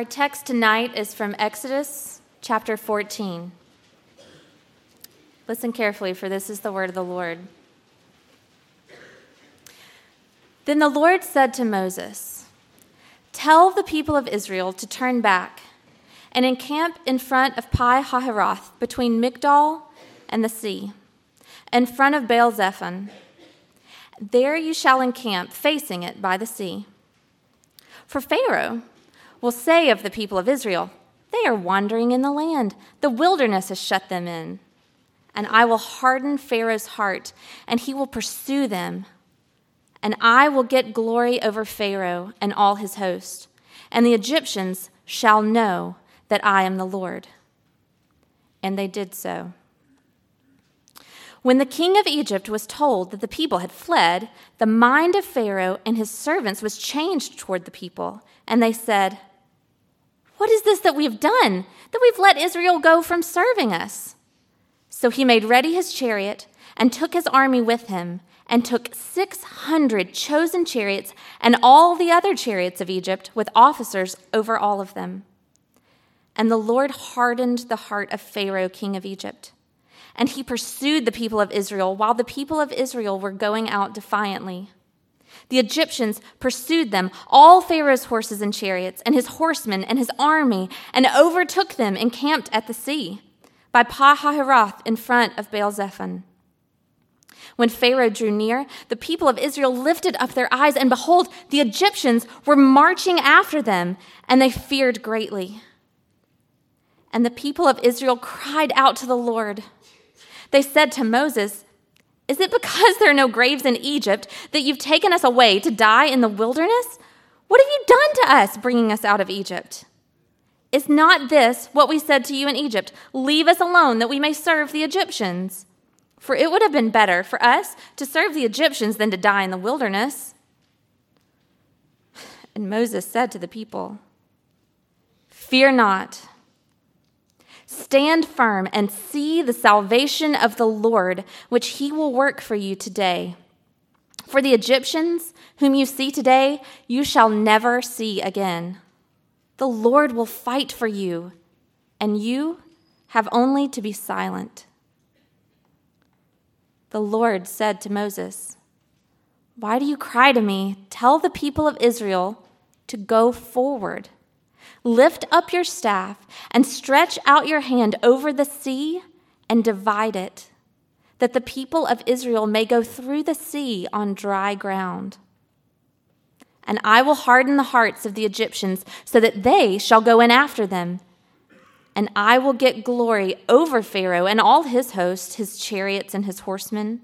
Our text tonight is from Exodus chapter 14. Listen carefully, for this is the word of the Lord. Then the Lord said to Moses, "Tell the people of Israel to turn back and encamp in front of Pi-hahiroth, between Migdol and the sea, in front of Baal Zephon. There you shall encamp, facing it by the sea. For Pharaoh will say of the people of Israel, 'They are wandering in the land. The wilderness has shut them in.' And I will harden Pharaoh's heart, and he will pursue them. And I will get glory over Pharaoh and all his host, and the Egyptians shall know that I am the Lord." And they did so. When the king of Egypt was told that the people had fled, the mind of Pharaoh and his servants was changed toward the people, and they said, "What is this that we have done, that we've let Israel go from serving us?" So he made ready his chariot and took his army with him, and took 600 chosen chariots and all the other chariots of Egypt, with officers over all of them. And the Lord hardened the heart of Pharaoh, king of Egypt, and he pursued the people of Israel while the people of Israel were going out defiantly. The Egyptians pursued them, all Pharaoh's horses and chariots, and his horsemen and his army, and overtook them encamped at the sea, by Pi-hahiroth, in front of Baal Zephon. When Pharaoh drew near, the people of Israel lifted up their eyes, and behold, the Egyptians were marching after them, and they feared greatly. And the people of Israel cried out to the Lord. They said to Moses, "Is it because there are no graves in Egypt that you've taken us away to die in the wilderness? What have you done to us, bringing us out of Egypt? Is not this what we said to you in Egypt? 'Leave us alone, that we may serve the Egyptians'? For it would have been better for us to serve the Egyptians than to die in the wilderness." And Moses said to the people, "Fear not. Stand firm and see the salvation of the Lord, which he will work for you today. For the Egyptians, whom you see today, you shall never see again. The Lord will fight for you, and you have only to be silent." The Lord said to Moses, "Why do you cry to me? Tell the people of Israel to go forward. Lift up your staff and stretch out your hand over the sea and divide it, that the people of Israel may go through the sea on dry ground. And I will harden the hearts of the Egyptians, so that they shall go in after them. And I will get glory over Pharaoh and all his host, his chariots and his horsemen.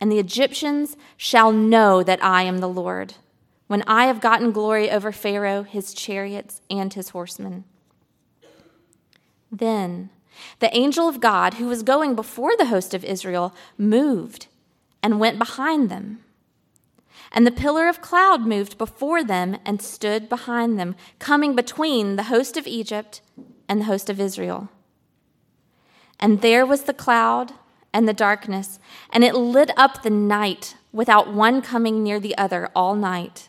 And the Egyptians shall know that I am the Lord, when I have gotten glory over Pharaoh, his chariots, and his horsemen." Then the angel of God, who was going before the host of Israel, moved and went behind them. And the pillar of cloud moved before them and stood behind them, coming between the host of Egypt and the host of Israel. And there was the cloud and the darkness, and it lit up the night, without one coming near the other all night.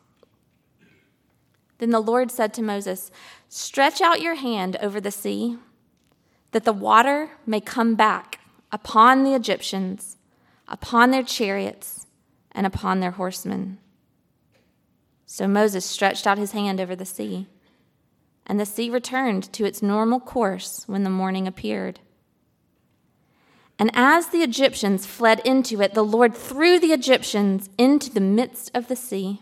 Then the Lord said to Moses, "Stretch out your hand over the sea, that the water may come back upon the Egyptians, upon their chariots, and upon their horsemen." So Moses stretched out his hand over the sea, and the sea returned to its normal course when the morning appeared. And as the Egyptians fled into it, the Lord threw the Egyptians into the midst of the sea.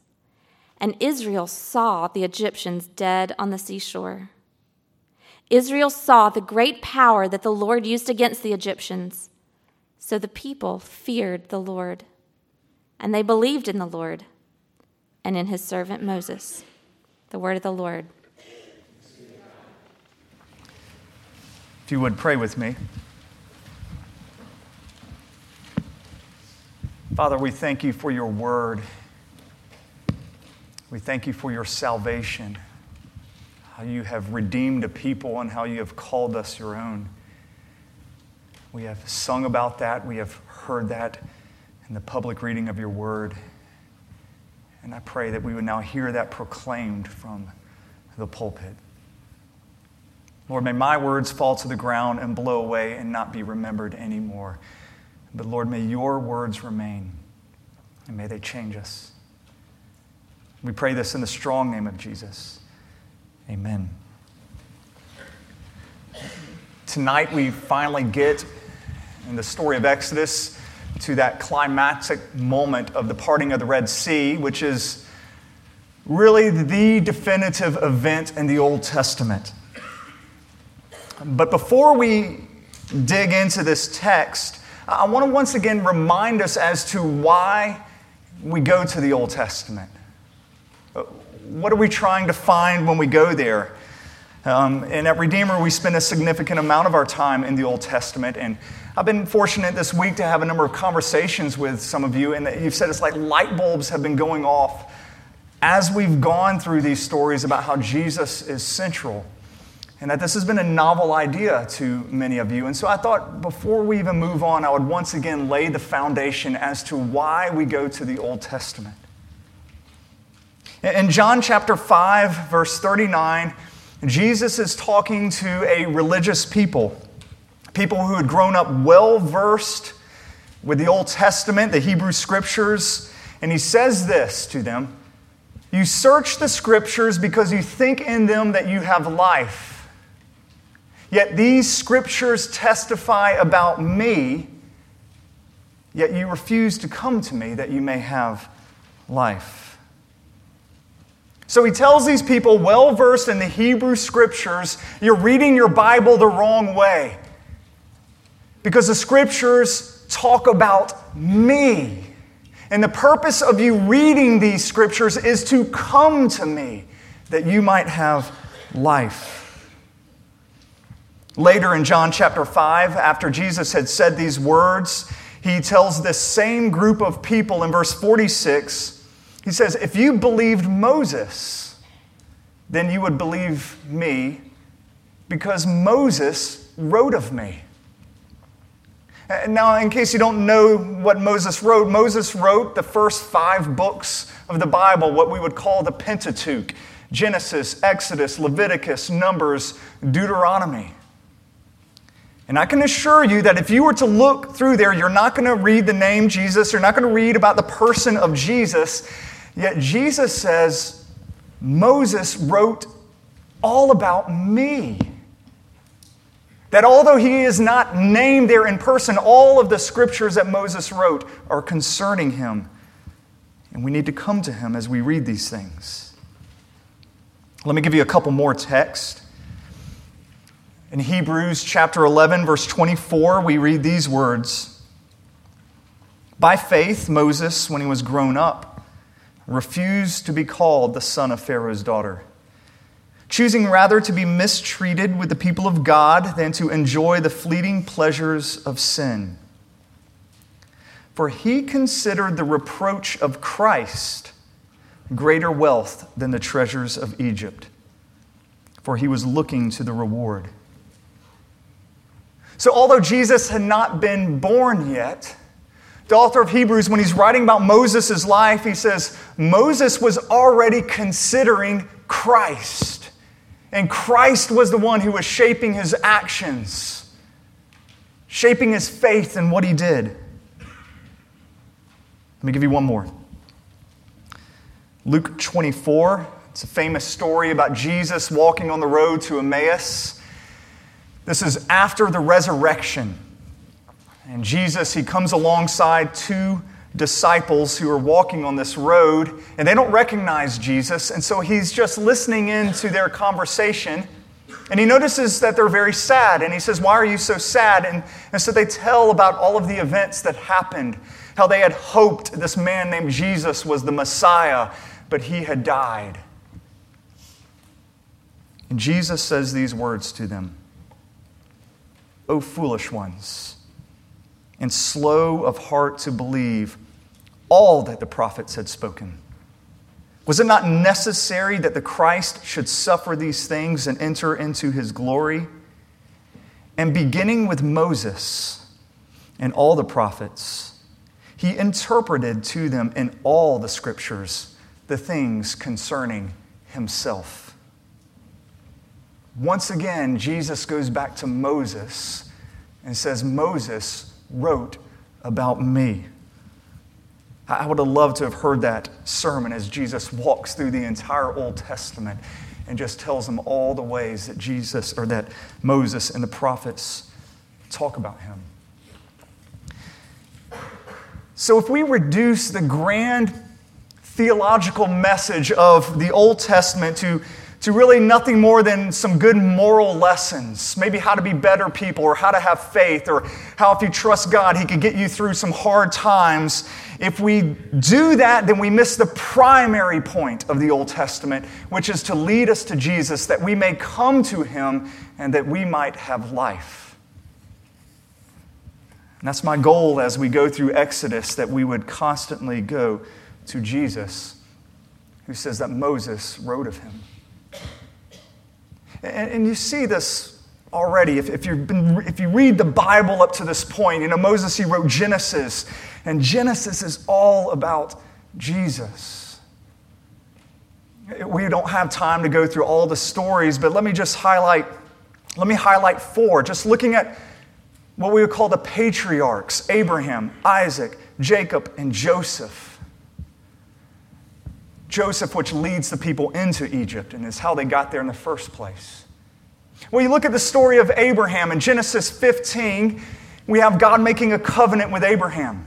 and Israel saw the Egyptians dead on the seashore. Israel saw the great power that the Lord used against the Egyptians, so the people feared the Lord, and they believed in the Lord and in his servant Moses. The word of the Lord. If you would pray with me. Father, we thank you for your word. We thank you for your salvation, how you have redeemed a people and how you have called us your own. We have sung about that. We have heard that in the public reading of your word. And I pray that we would now hear that proclaimed from the pulpit. Lord, may my words fall to the ground and blow away and not be remembered anymore. But Lord, may your words remain, and may they change us. We pray this in the strong name of Jesus. Amen. Tonight we finally get, in the story of Exodus, to that climactic moment of the parting of the Red Sea, which is really the definitive event in the Old Testament. But before we dig into this text, I want to once again remind us as to why we go to the Old Testament. What are we trying to find when we go there? And at Redeemer, we spend a significant amount of our time in the Old Testament. And I've been fortunate this week to have a number of conversations with some of you. And you've said it's like light bulbs have been going off as we've gone through these stories about how Jesus is central. And that this has been a novel idea to many of you. And so I thought before we even move on, I would once again lay the foundation as to why we go to the Old Testament. In John chapter 5, verse 39, Jesus is talking to a religious people, people who had grown up well-versed with the Old Testament, the Hebrew Scriptures. And he says this to them, "You search the Scriptures because you think in them that you have life. Yet these Scriptures testify about me, yet you refuse to come to me that you may have life." So he tells these people, well-versed in the Hebrew Scriptures, you're reading your Bible the wrong way. Because the Scriptures talk about me. And the purpose of you reading these Scriptures is to come to me that you might have life. Later in John chapter 5, after Jesus had said these words, he tells this same group of people in verse 46, he says, "If you believed Moses, then you would believe me, because Moses wrote of me." Now, in case you don't know what Moses wrote the first 5 books of the Bible, what we would call the Pentateuch: Genesis, Exodus, Leviticus, Numbers, Deuteronomy. And I can assure you that if you were to look through there, you're not going to read the name Jesus. You're not going to read about the person of Jesus. Yet Jesus says, Moses wrote all about me. That although he is not named there in person, all of the Scriptures that Moses wrote are concerning him. And we need to come to him as we read these things. Let me give you a couple more texts. In Hebrews chapter 11, verse 24, we read these words. "By faith, Moses, when he was grown up, refused to be called the son of Pharaoh's daughter, choosing rather to be mistreated with the people of God than to enjoy the fleeting pleasures of sin. For he considered the reproach of Christ greater wealth than the treasures of Egypt, for he was looking to the reward." So although Jesus had not been born yet, the author of Hebrews, when he's writing about Moses' life, he says, Moses was already considering Christ. And Christ was the one who was shaping his actions, shaping his faith in what he did. Let me give you one more. Luke 24, it's a famous story about Jesus walking on the road to Emmaus. This is after the resurrection. And Jesus, he comes alongside two disciples who are walking on this road, and they don't recognize Jesus, and so he's just listening in to their conversation, and he notices that they're very sad, and he says, why are you so sad? And so they tell about all of the events that happened, how they had hoped this man named Jesus was the Messiah, but he had died. And Jesus says these words to them, O foolish ones, and slow of heart to believe all that the prophets had spoken. Was it not necessary that the Christ should suffer these things and enter into his glory? And beginning with Moses and all the prophets, he interpreted to them in all the scriptures the things concerning himself. Once again, Jesus goes back to Moses and says, Moses wrote about me. I would have loved to have heard that sermon as Jesus walks through the entire Old Testament and just tells them all the ways that Jesus, or that Moses and the prophets talk about him. So if we reduce the grand theological message of the Old Testament to really nothing more than some good moral lessons, maybe how to be better people or how to have faith or how if you trust God, he could get you through some hard times. If we do that, then we miss the primary point of the Old Testament, which is to lead us to Jesus, that we may come to him and that we might have life. And that's my goal as we go through Exodus, that we would constantly go to Jesus, who says that Moses wrote of him. And you see this already. If you read the Bible up to this point, you know, Moses, he wrote Genesis. And Genesis is all about Jesus. We don't have time to go through all the stories, but let me highlight four. Just looking at what we would call the patriarchs, Abraham, Isaac, Jacob, and Joseph. Joseph, which leads the people into Egypt and is how they got there in the first place. When you look at the story of Abraham in Genesis 15, we have God making a covenant with Abraham.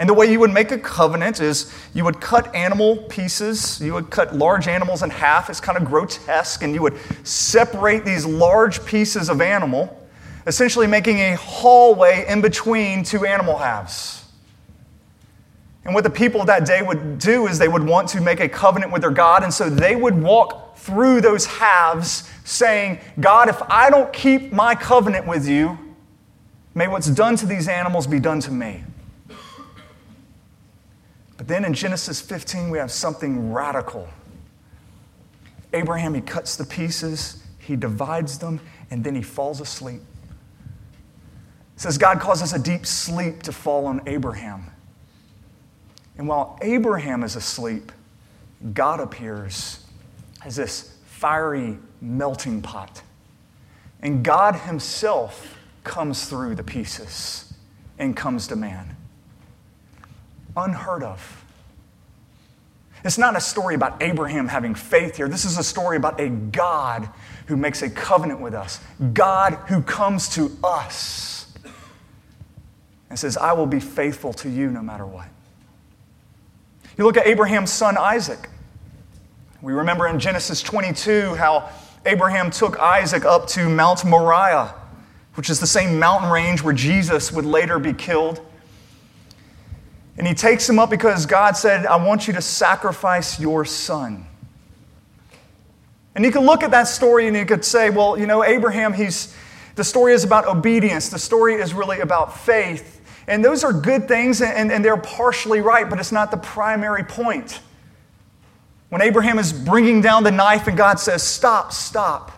And the way you would make a covenant is you would cut animal pieces, you would cut large animals in half. It's kind of grotesque, and you would separate these large pieces of animal, essentially making a hallway in between two animal halves. And what the people of that day would do is they would want to make a covenant with their God, and so they would walk through those halves saying, God, if I don't keep my covenant with you, may what's done to these animals be done to me. But then in Genesis 15, we have something radical. Abraham, he cuts the pieces, he divides them, and then he falls asleep. It says God causes a deep sleep to fall on Abraham. And while Abraham is asleep, God appears as this fiery melting pot. And God himself comes through the pieces and comes to man. Unheard of. It's not a story about Abraham having faith here. This is a story about a God who makes a covenant with us. God who comes to us and says, I will be faithful to you no matter what. You look at Abraham's son, Isaac. We remember in Genesis 22 how Abraham took Isaac up to Mount Moriah, which is the same mountain range where Jesus would later be killed. And he takes him up because God said, I want you to sacrifice your son. And you can look at that story and you could say, well, you know, Abraham, the story is about obedience. The story is really about faith. And those are good things, and they're partially right, but it's not the primary point. When Abraham is bringing down the knife and God says, stop,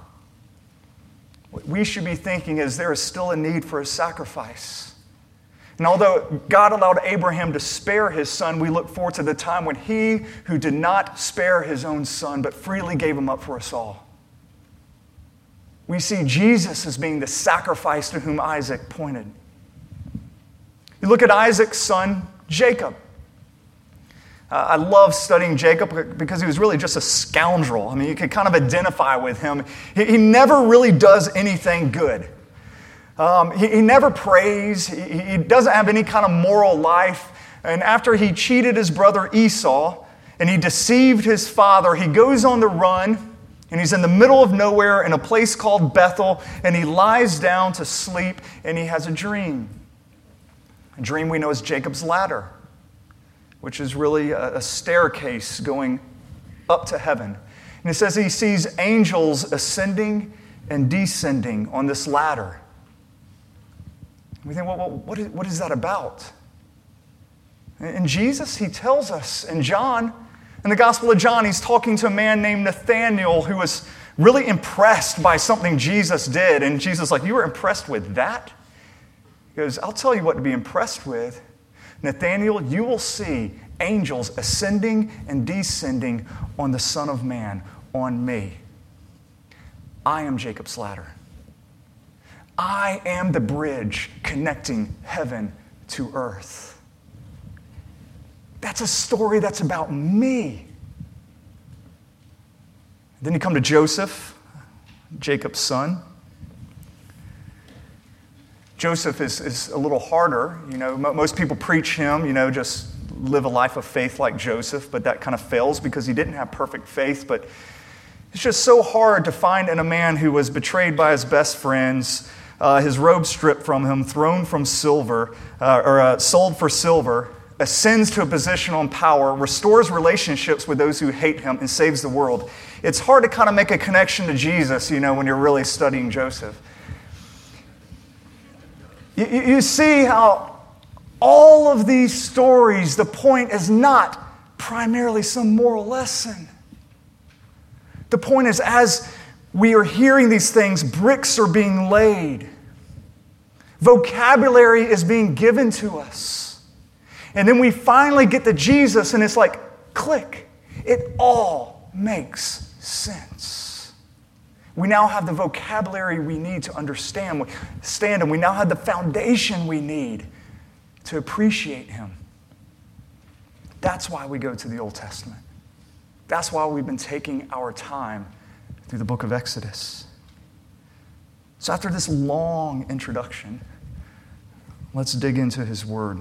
What we should be thinking is there is still a need for a sacrifice. And although God allowed Abraham to spare his son, we look forward to the time when he who did not spare his own son, but freely gave him up for us all. We see Jesus as being the sacrifice to whom Isaac pointed. You look at Isaac's son, Jacob. I love studying Jacob because he was really just a scoundrel. I mean, you could kind of identify with him. He never really does anything good. He never prays. He doesn't have any kind of moral life. And after he cheated his brother Esau and he deceived his father, he goes on the run and he's in the middle of nowhere in a place called Bethel, and he lies down to sleep and he has a dream. A dream we know as Jacob's ladder, which is really a staircase going up to heaven. And it says he sees angels ascending and descending on this ladder. We think, well, what is that about? And Jesus, he tells us in John, in the Gospel of John, he's talking to a man named Nathaniel who was really impressed by something Jesus did. And Jesus is like, you were impressed with that? He goes, I'll tell you what to be impressed with. Nathaniel, you will see angels ascending and descending on the Son of Man, on me. I am Jacob's ladder. I am the bridge connecting heaven to earth. That's a story that's about me. Then you come to Joseph, Jacob's son. Joseph is a little harder. You know, most people preach him, you know, just live a life of faith like Joseph, but that kind of fails because he didn't have perfect faith. But it's just so hard to find in a man who was betrayed by his best friends, his robe stripped from him, thrown from silver, sold for silver, ascends to a position on power, restores relationships with those who hate him, and saves the world. It's hard to kind of make a connection to Jesus, you know, when you're really studying Joseph. You see how all of these stories, the point is not primarily some moral lesson. The point is, as we are hearing these things, bricks are being laid. Vocabulary is being given to us. And then we finally get to Jesus, and it's like, click. It all makes sense. We now have the vocabulary we need to understand Him. We now have the foundation we need to appreciate Him. That's why we go to the Old Testament. That's why we've been taking our time through the book of Exodus. So after this long introduction, let's dig into His Word,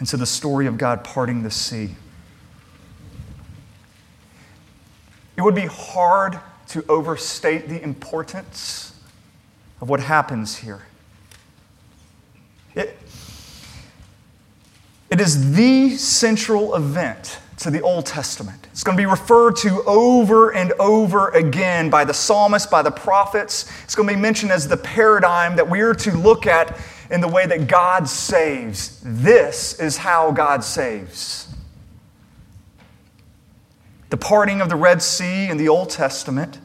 into the story of God parting the sea. It would be hard to overstate the importance of what happens here. It is the central event to the Old Testament. It's going to be referred to over and over again by the psalmist, by the prophets. It's going to be mentioned as the paradigm that we are to look at in the way that God saves. This is how God saves. The parting of the Red Sea in the Old Testament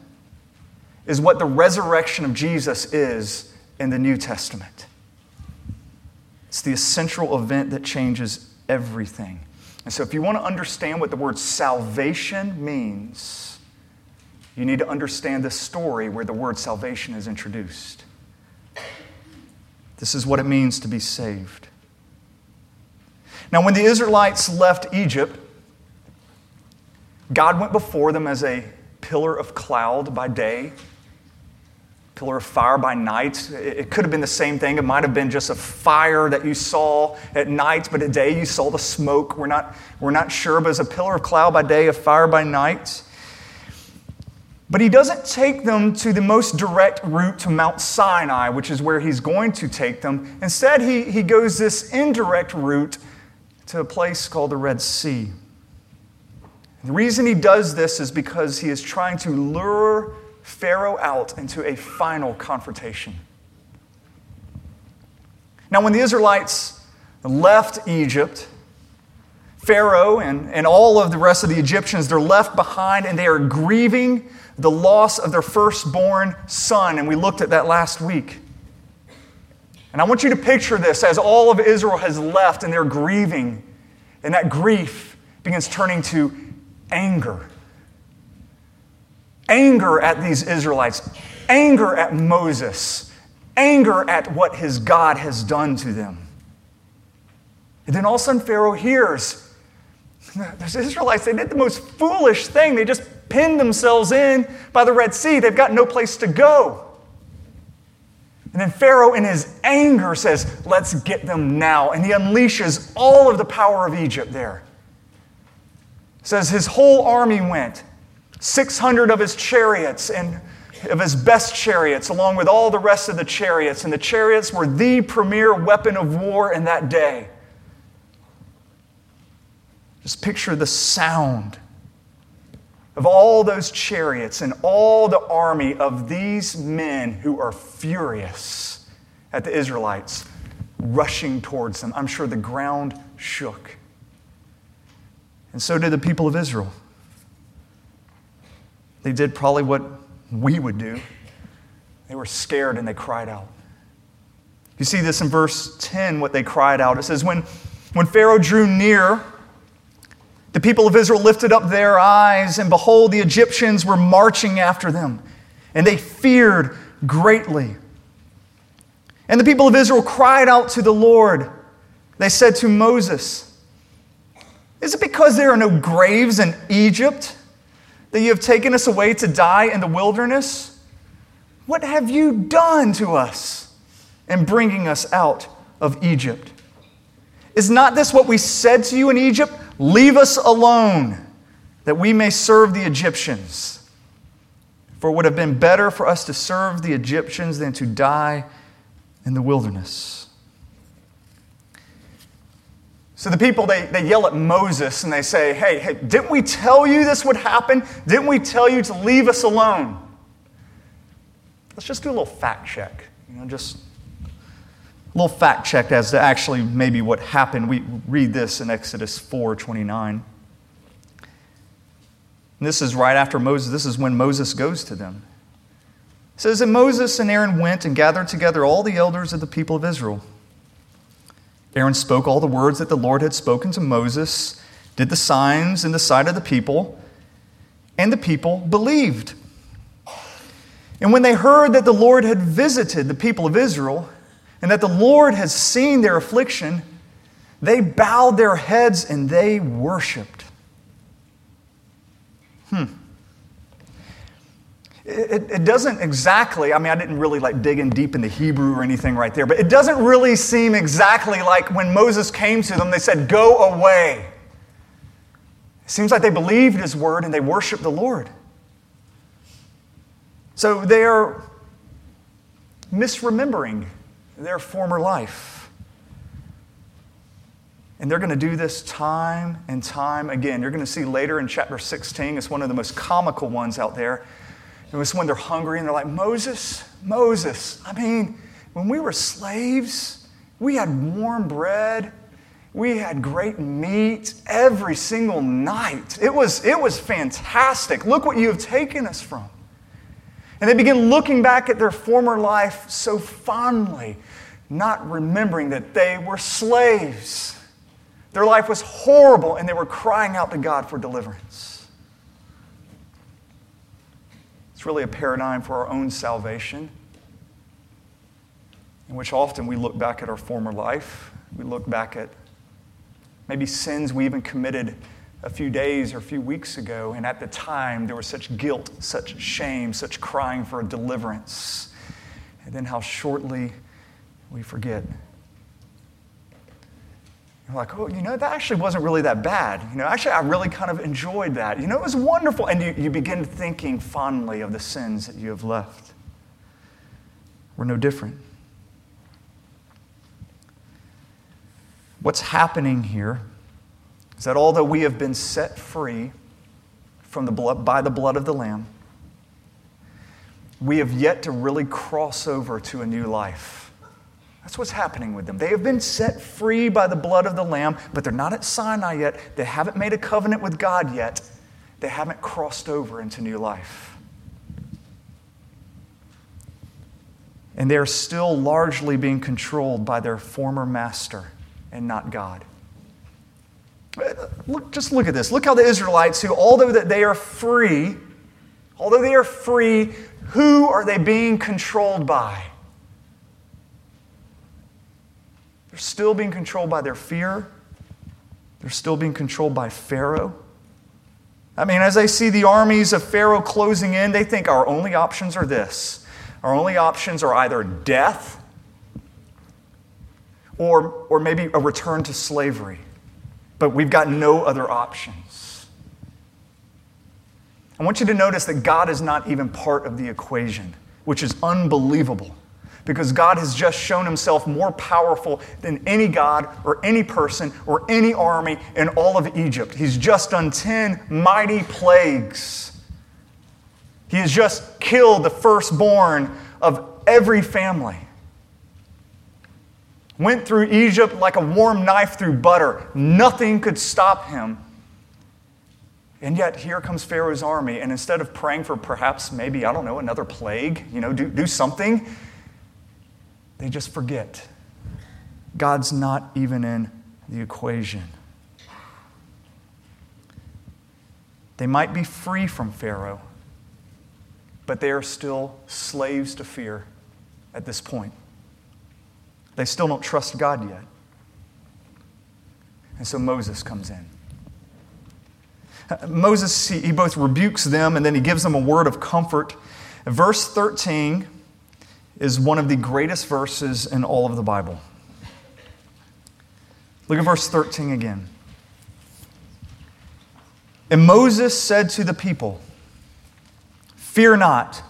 is what the resurrection of Jesus is in the New Testament. It's the essential event that changes everything. And so if you want to understand what the word salvation means, you need to understand this story where the word salvation is introduced. This is what it means to be saved. Now, when the Israelites left Egypt, God went before them as a pillar of cloud by day, pillar of fire by night. It could have been the same thing. It might have been just a fire that you saw at night, but at day you saw the smoke. We're not sure, but it was a pillar of cloud by day, a fire by night. But He doesn't take them to the most direct route to Mount Sinai, which is where He's going to take them. Instead, He goes this indirect route to a place called the Red Sea. The reason He does this is because He is trying to lure Pharaoh out into a final confrontation. Now, when the Israelites left Egypt, Pharaoh and all of the rest of the Egyptians, they're left behind and they are grieving the loss of their firstborn son. And we looked at that last week. And I want you to picture this as all of Israel has left and they're grieving. And that grief begins turning to anger. Anger at these Israelites. Anger at Moses. Anger at what his God has done to them. And then all of a sudden Pharaoh hears, those Israelites, they did the most foolish thing. They just pinned themselves in by the Red Sea. They've got no place to go. And then Pharaoh, in his anger, says, let's get them now. And he unleashes all of the power of Egypt there. It says his whole army went, 600 of his chariots and of his best chariots, along with all the rest of the chariots. And the chariots were the premier weapon of war in that day. Just picture the sound of all those chariots and all the army of these men who are furious at the Israelites rushing towards them. I'm sure the ground shook. And so did the people of Israel. They did probably what we would do. They were scared and they cried out. You see this in verse 10, what they cried out. It says, when Pharaoh drew near, the people of Israel lifted up their eyes, and behold, the Egyptians were marching after them, and they feared greatly. And the people of Israel cried out to the Lord. They said to Moses, is it because there are no graves in Egypt that you have taken us away to die in the wilderness? What have you done to us in bringing us out of Egypt? Is not this what we said to you in Egypt? Leave us alone, that we may serve the Egyptians. For it would have been better for us to serve the Egyptians than to die in the wilderness. So the people, they yell at Moses and they say, hey, didn't we tell you this would happen? Didn't we tell you to leave us alone? Let's just do a little fact check. Just a little fact check as to actually maybe what happened. We read this in Exodus 4:29. This is right after Moses. This is when Moses goes to them. It says, and Moses and Aaron went and gathered together all the elders of the people of Israel. Aaron spoke all the words that the Lord had spoken to Moses, did the signs in the sight of the people, and the people believed. And when they heard that the Lord had visited the people of Israel, and that the Lord has seen their affliction, they bowed their heads and they worshiped. It doesn't exactly, I didn't really dig in deep in the Hebrew or anything right there, but it doesn't really seem exactly like when Moses came to them, they said, go away. It seems like they believed his word and they worshiped the Lord. So they are misremembering their former life. And they're going to do this time and time again. You're going to see later in chapter 16, it's one of the most comical ones out there. And it's when they're hungry and they're like, Moses, when we were slaves, we had warm bread. We had great meat every single night. It was fantastic. Look what you have taken us from. And they begin looking back at their former life so fondly, not remembering that they were slaves. Their life was horrible, and they were crying out to God for deliverance. It's really a paradigm for our own salvation, in which often we look back at our former life. We look back at maybe sins we even committed a few days or a few weeks ago, and at the time there was such guilt, such shame, such crying for a deliverance. And then how shortly we forget. You're like, oh, that actually wasn't really that bad. Actually I really kind of enjoyed that. It was wonderful. And you begin thinking fondly of the sins that you have left. We're no different. What's happening here is that although we have been set free from the blood, by the blood of the Lamb, we have yet to really cross over to a new life. That's what's happening with them. They have been set free by the blood of the Lamb, but they're not at Sinai yet. They haven't made a covenant with God yet. They haven't crossed over into new life. And they are still largely being controlled by their former master and not God. Look at this. Look how the Israelites, who although they are free, who are they being controlled by? They're still being controlled by their fear. They're still being controlled by Pharaoh. I mean, as they see the armies of Pharaoh closing in, they think our only options are this. Our only options are either death or maybe a return to slavery. But we've got no other options. I want you to notice that God is not even part of the equation, which is unbelievable. Because God has just shown himself more powerful than any god or any person or any army in all of Egypt. He's just done 10 mighty plagues. He has just killed the firstborn of every family. Went through Egypt like a warm knife through butter. Nothing could stop him. And yet, here comes Pharaoh's army, and instead of praying for perhaps, maybe, I don't know, another plague, do something, they just forget. God's not even in the equation. They might be free from Pharaoh, but they are still slaves to fear at this point. They still don't trust God yet. And so Moses comes in. Moses, he both rebukes them and then he gives them a word of comfort. Verse 13 is one of the greatest verses in all of the Bible. Look at verse 13 again. And Moses said to the people, "Fear not,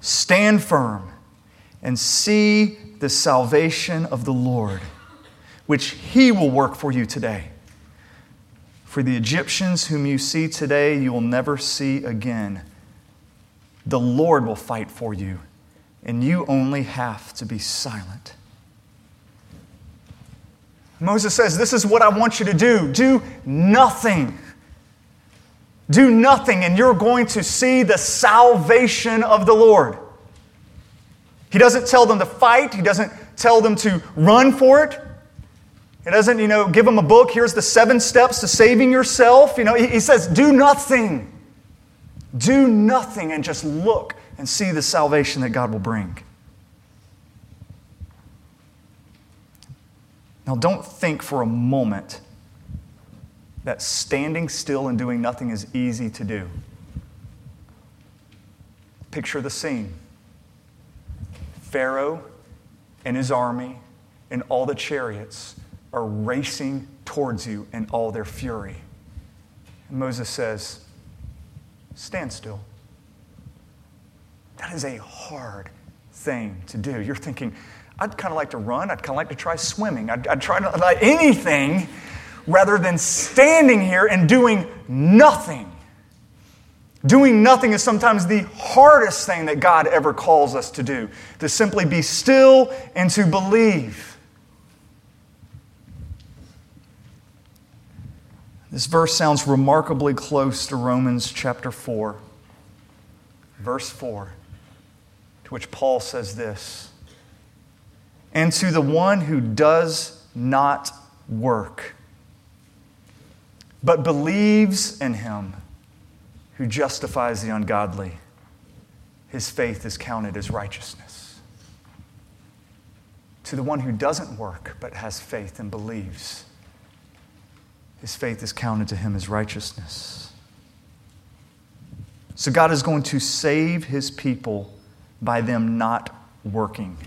stand firm, and see the salvation of the Lord, which He will work for you today. For the Egyptians whom you see today, you will never see again. The Lord will fight for you, and you only have to be silent." Moses says, this is what I want you to do. Do nothing. Do nothing, and you're going to see the salvation of the Lord. He doesn't tell them to fight. He doesn't tell them to run for it. He doesn't, give them a book. Here's the 7 steps to saving yourself. He says, do nothing. Do nothing and just look and see the salvation that God will bring. Now, don't think for a moment that standing still and doing nothing is easy to do. Picture the scene. Pharaoh and his army and all the chariots are racing towards you in all their fury. And Moses says, stand still. That is a hard thing to do. You're thinking, I'd kind of like to run. I'd kind of like to try swimming. I'd try to like anything rather than standing here and doing nothing. Doing nothing is sometimes the hardest thing that God ever calls us to do, to simply be still and to believe. This verse sounds remarkably close to Romans chapter 4, verse 4. To which Paul says this, "And to the one who does not work, but believes in him who justifies the ungodly, his faith is counted as righteousness." To the one who doesn't work, but has faith and believes, his faith is counted to him as righteousness. So God is going to save his people by them not working.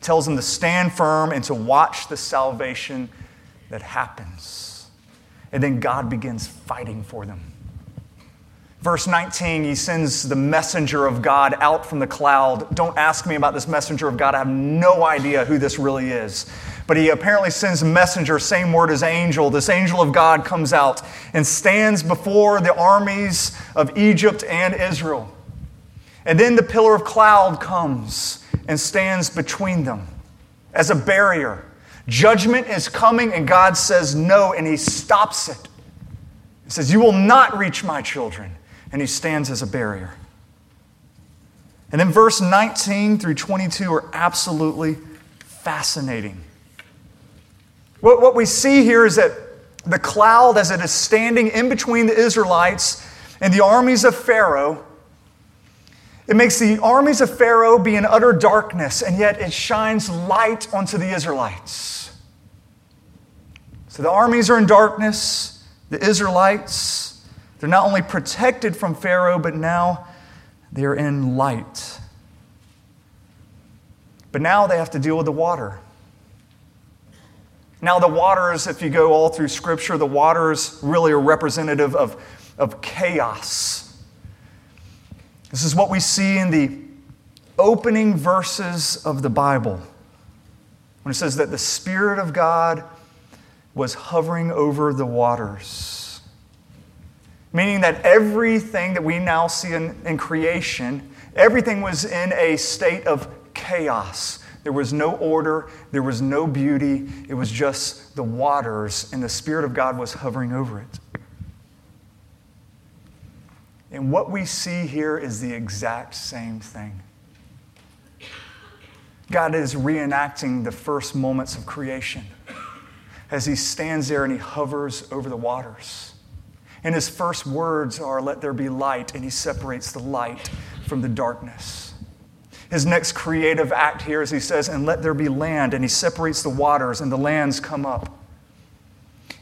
Tells them to stand firm and to watch the salvation that happens. And then God begins fighting for them. Verse 19, he sends the messenger of God out from the cloud. Don't ask me about this messenger of God. I have no idea who this really is. But he apparently sends a messenger, same word as angel. This angel of God comes out and stands before the armies of Egypt and Israel. And then the pillar of cloud comes and stands between them. as a barrier. Judgment is coming, and God says no, and he stops it. He says, you will not reach my children. And he stands as a barrier. And then verse 19 through 22 are absolutely fascinating. What we see here is that the cloud, as it is standing in between the Israelites and the armies of Pharaoh, it makes the armies of Pharaoh be in utter darkness, and yet it shines light onto the Israelites. So the armies are in darkness. The Israelites, they're not only protected from Pharaoh, but now they're in light. But now they have to deal with the water. Now the waters, if you go all through Scripture, the waters really are representative of chaos. This is what we see in the opening verses of the Bible, when it says that the Spirit of God was hovering over the waters, meaning that everything that we now see in creation, everything was in a state of chaos. There was no order. There was no beauty. It was just the waters, and the Spirit of God was hovering over it. And what we see here is the exact same thing. God is reenacting the first moments of creation as he stands there and he hovers over the waters. And his first words are, let there be light, and he separates the light from the darkness. His next creative act here is he says, and let there be land, and he separates the waters, and the lands come up.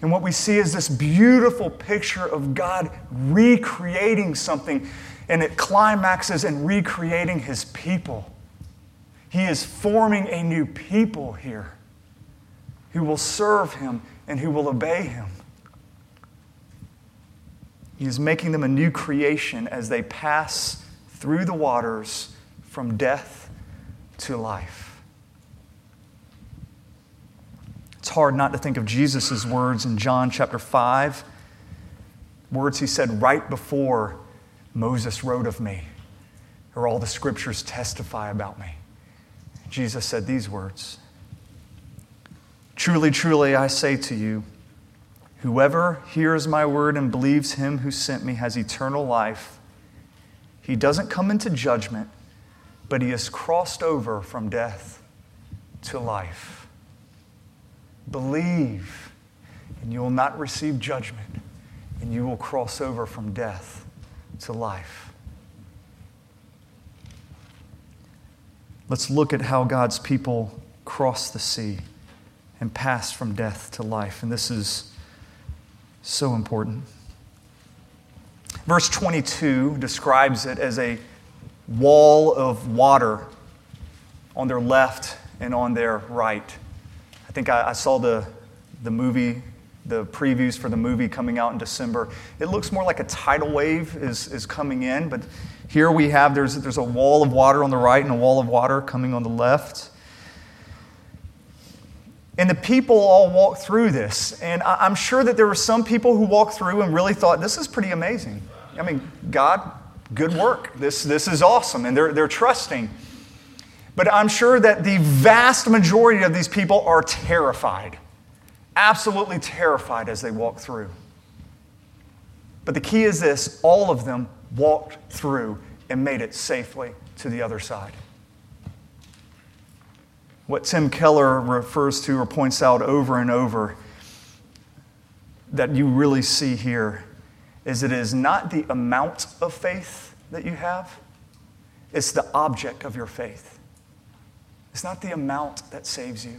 And what we see is this beautiful picture of God recreating something, and it climaxes in recreating his people. He is forming a new people here who will serve him and who will obey him. He is making them a new creation as they pass through the waters from death to life. It's hard not to think of Jesus' words in John chapter 5, words he said right before Moses wrote of me, or all the scriptures testify about me. Jesus said these words, "Truly, truly, I say to you, whoever hears my word and believes him who sent me has eternal life. He doesn't come into judgment, but he is crossed over from death to life." Believe, and you will not receive judgment, and you will cross over from death to life. Let's look at how God's people crossed the sea and passed from death to life. And this is so important. Verse 22 describes it as a wall of water on their left and on their right. I think I saw the movie, the previews for the movie coming out in December. It looks more like a tidal wave is coming in, but here we have, there's a wall of water on the right and a wall of water coming on the left. And the people all walked through this. And I'm sure that there were some people who walked through and really thought, this is pretty amazing. I mean, God, good work. This is awesome. And they're trusting. But I'm sure that the vast majority of these people are terrified, absolutely terrified as they walk through. But the key is this, all of them walked through and made it safely to the other side. What Tim Keller refers to or points out over and over that you really see here is it is not the amount of faith that you have, it's the object of your faith. It's not the amount that saves you.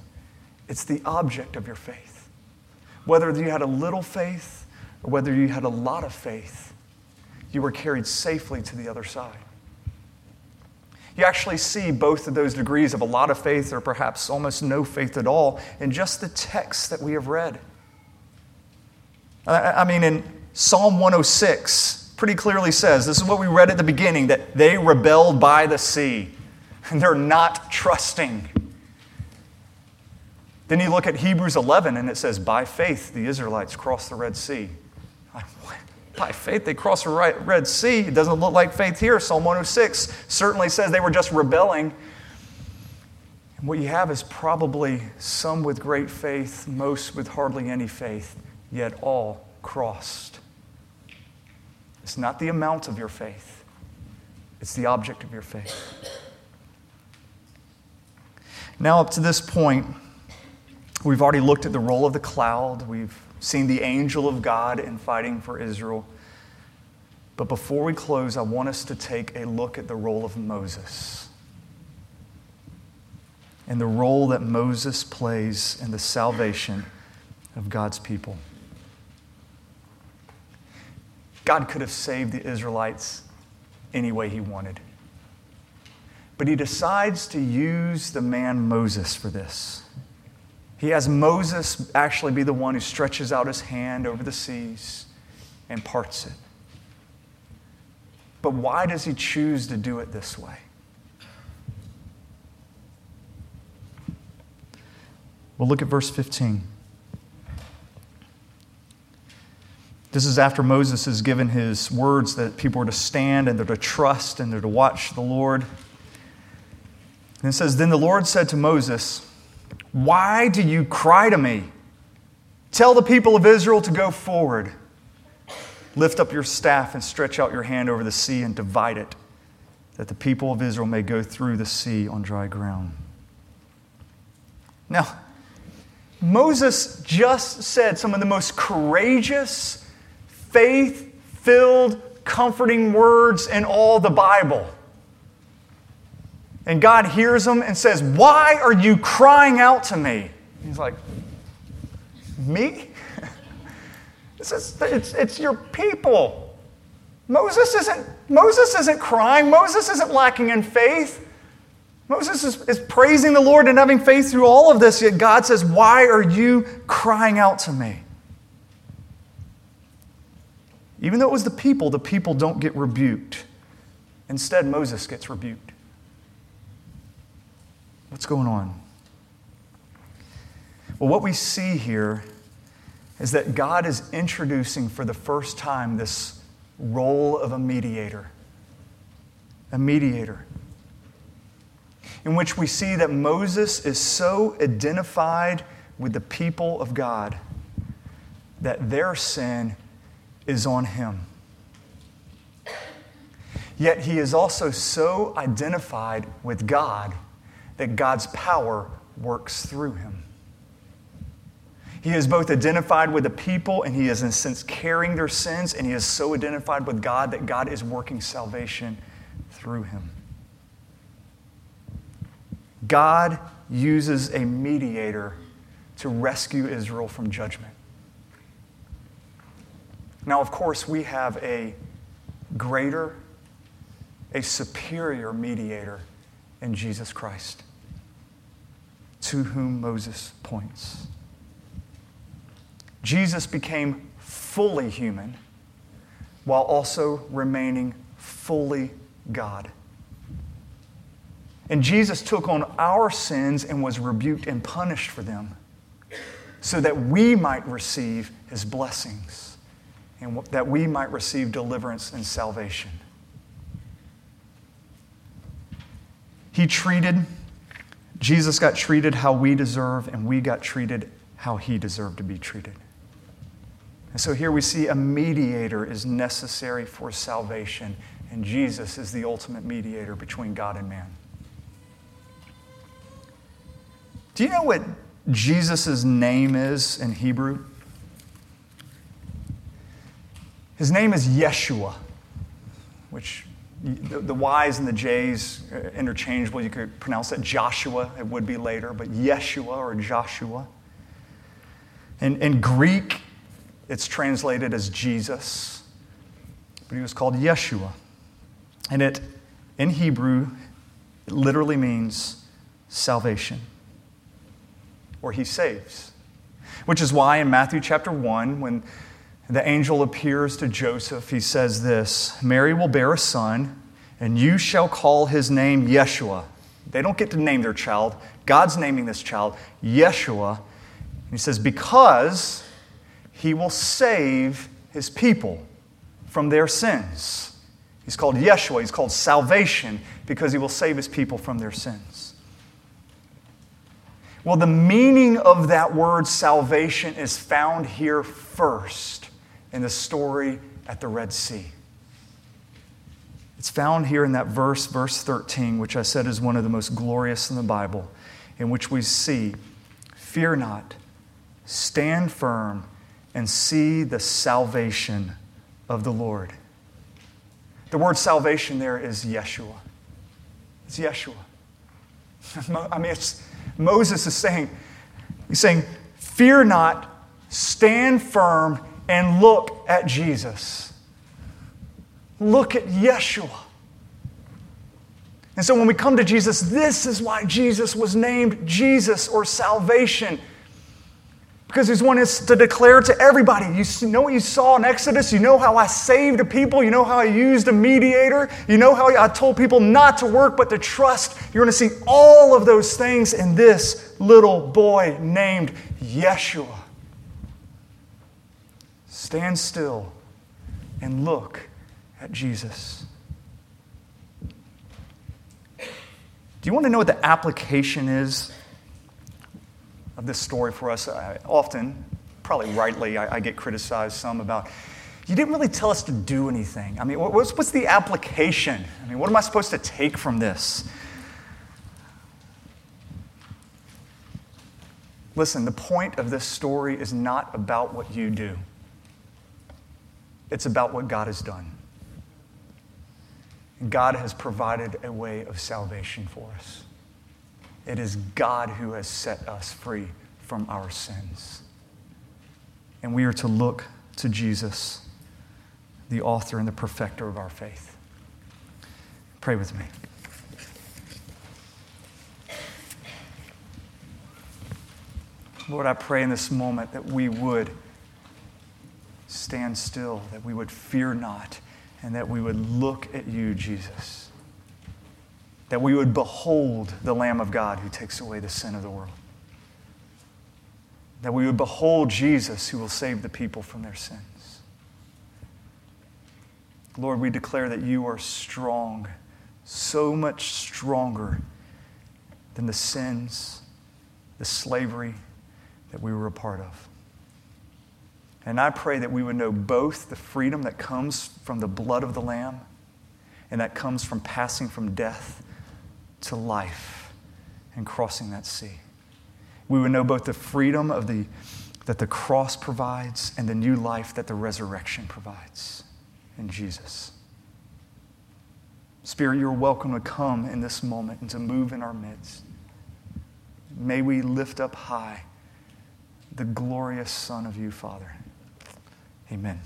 It's the object of your faith. Whether you had a little faith or whether you had a lot of faith, you were carried safely to the other side. You actually see both of those degrees of a lot of faith or perhaps almost no faith at all in just the text that we have read. I mean, in Psalm 106, pretty clearly says, this is what we read at the beginning, that they rebelled by the sea. And they're not trusting. Then you look at Hebrews 11, and it says, by faith the Israelites crossed the Red Sea. By faith they crossed the Red Sea? It doesn't look like faith here. Psalm 106 certainly says they were just rebelling. And what you have is probably some with great faith, most with hardly any faith, yet all crossed. It's not the amount of your faith. It's the object of your faith. Now, up to this point, we've already looked at the role of the cloud. We've seen the angel of God in fighting for Israel. But before we close, I want us to take a look at the role of Moses and the role that Moses plays in the salvation of God's people. God could have saved the Israelites any way He wanted. But He decides to use the man Moses for this. He has Moses actually be the one who stretches out his hand over the seas and parts it. But why does He choose to do it this way? Well, look at verse 15. This is after Moses has given his words that people are to stand and they're to trust and they're to watch the Lord. And it says, "Then the Lord said to Moses, 'Why do you cry to me? Tell the people of Israel to go forward. Lift up your staff and stretch out your hand over the sea and divide it, that the people of Israel may go through the sea on dry ground.'" Now, Moses just said some of the most courageous, faith-filled, comforting words in all the Bible. And God hears him and says, "Why are you crying out to me?" He's like, "Me? It's your people. Moses isn't crying. Moses isn't lacking in faith. Moses is praising the Lord and having faith through all of this, yet God says, "Why are you crying out to me?" Even though it was the people don't get rebuked. Instead, Moses gets rebuked. What's going on? Well, what we see here is that God is introducing for the first time this role of a mediator. A mediator. In which we see that Moses is so identified with the people of God that their sin is on him. Yet he is also so identified with God that God's power works through him. He is both identified with the people, and he is in a sense carrying their sins, and he is so identified with God that God is working salvation through him. God uses a mediator to rescue Israel from judgment. Now, of course, we have a greater, a superior mediator in Jesus Christ, to whom Moses points. Jesus became fully human while also remaining fully God. And Jesus took on our sins and was rebuked and punished for them so that we might receive His blessings and that we might receive deliverance and salvation. Jesus got treated how we deserve, and we got treated how He deserved to be treated. And so here we see a mediator is necessary for salvation, and Jesus is the ultimate mediator between God and man. Do you know what Jesus' name is in Hebrew? His name is Yeshua, which the Y's and the J's are interchangeable. You could pronounce it Joshua, it would be later, but Yeshua or Joshua. In Greek, it's translated as Jesus, but he was called Yeshua. And in Hebrew, it literally means salvation. Or He saves. Which is why in Matthew chapter 1, when the angel appears to Joseph, he says this, "Mary will bear a son, and you shall call his name Yeshua." They don't get to name their child. God's naming this child Yeshua. And he says, "Because he will save his people from their sins." He's called Yeshua. He's called salvation because he will save his people from their sins. Well, the meaning of that word salvation is found here first in the story at the Red Sea. It's found here in that verse, verse 13, which I said is one of the most glorious in the Bible, in which we see, "Fear not, stand firm, and see the salvation of the Lord." The word salvation there is Yeshua. It's Yeshua. I mean, Moses is saying, "Fear not, stand firm, and look at Jesus." Look at Yeshua. And so when we come to Jesus, this is why Jesus was named Jesus or salvation. Because he's wanting us to declare to everybody, you know what you saw in Exodus? You know how I saved a people? You know how I used a mediator? You know how I told people not to work but to trust? You're going to see all of those things in this little boy named Yeshua. Stand still and look at Jesus. Do you want to know what the application is of this story for us? I often, probably rightly, I get criticized some about, you didn't really tell us to do anything. I mean, what's the application? I mean, what am I supposed to take from this? Listen, the point of this story is not about what you do. It's about what God has done. God has provided a way of salvation for us. It is God who has set us free from our sins. And we are to look to Jesus, the author and the perfecter of our faith. Pray with me. Lord, I pray in this moment that we would stand still, that we would fear not, and that we would look at you, Jesus. That we would behold the Lamb of God who takes away the sin of the world. That we would behold Jesus who will save the people from their sins. Lord, we declare that you are strong, so much stronger than the sins, the slavery that we were a part of. And I pray that we would know both the freedom that comes from the blood of the Lamb and that comes from passing from death to life and crossing that sea. We would know both the freedom of that the cross provides and the new life that the resurrection provides in Jesus. Spirit, you're welcome to come in this moment and to move in our midst. May we lift up high the glorious Son of you, Father. Amen.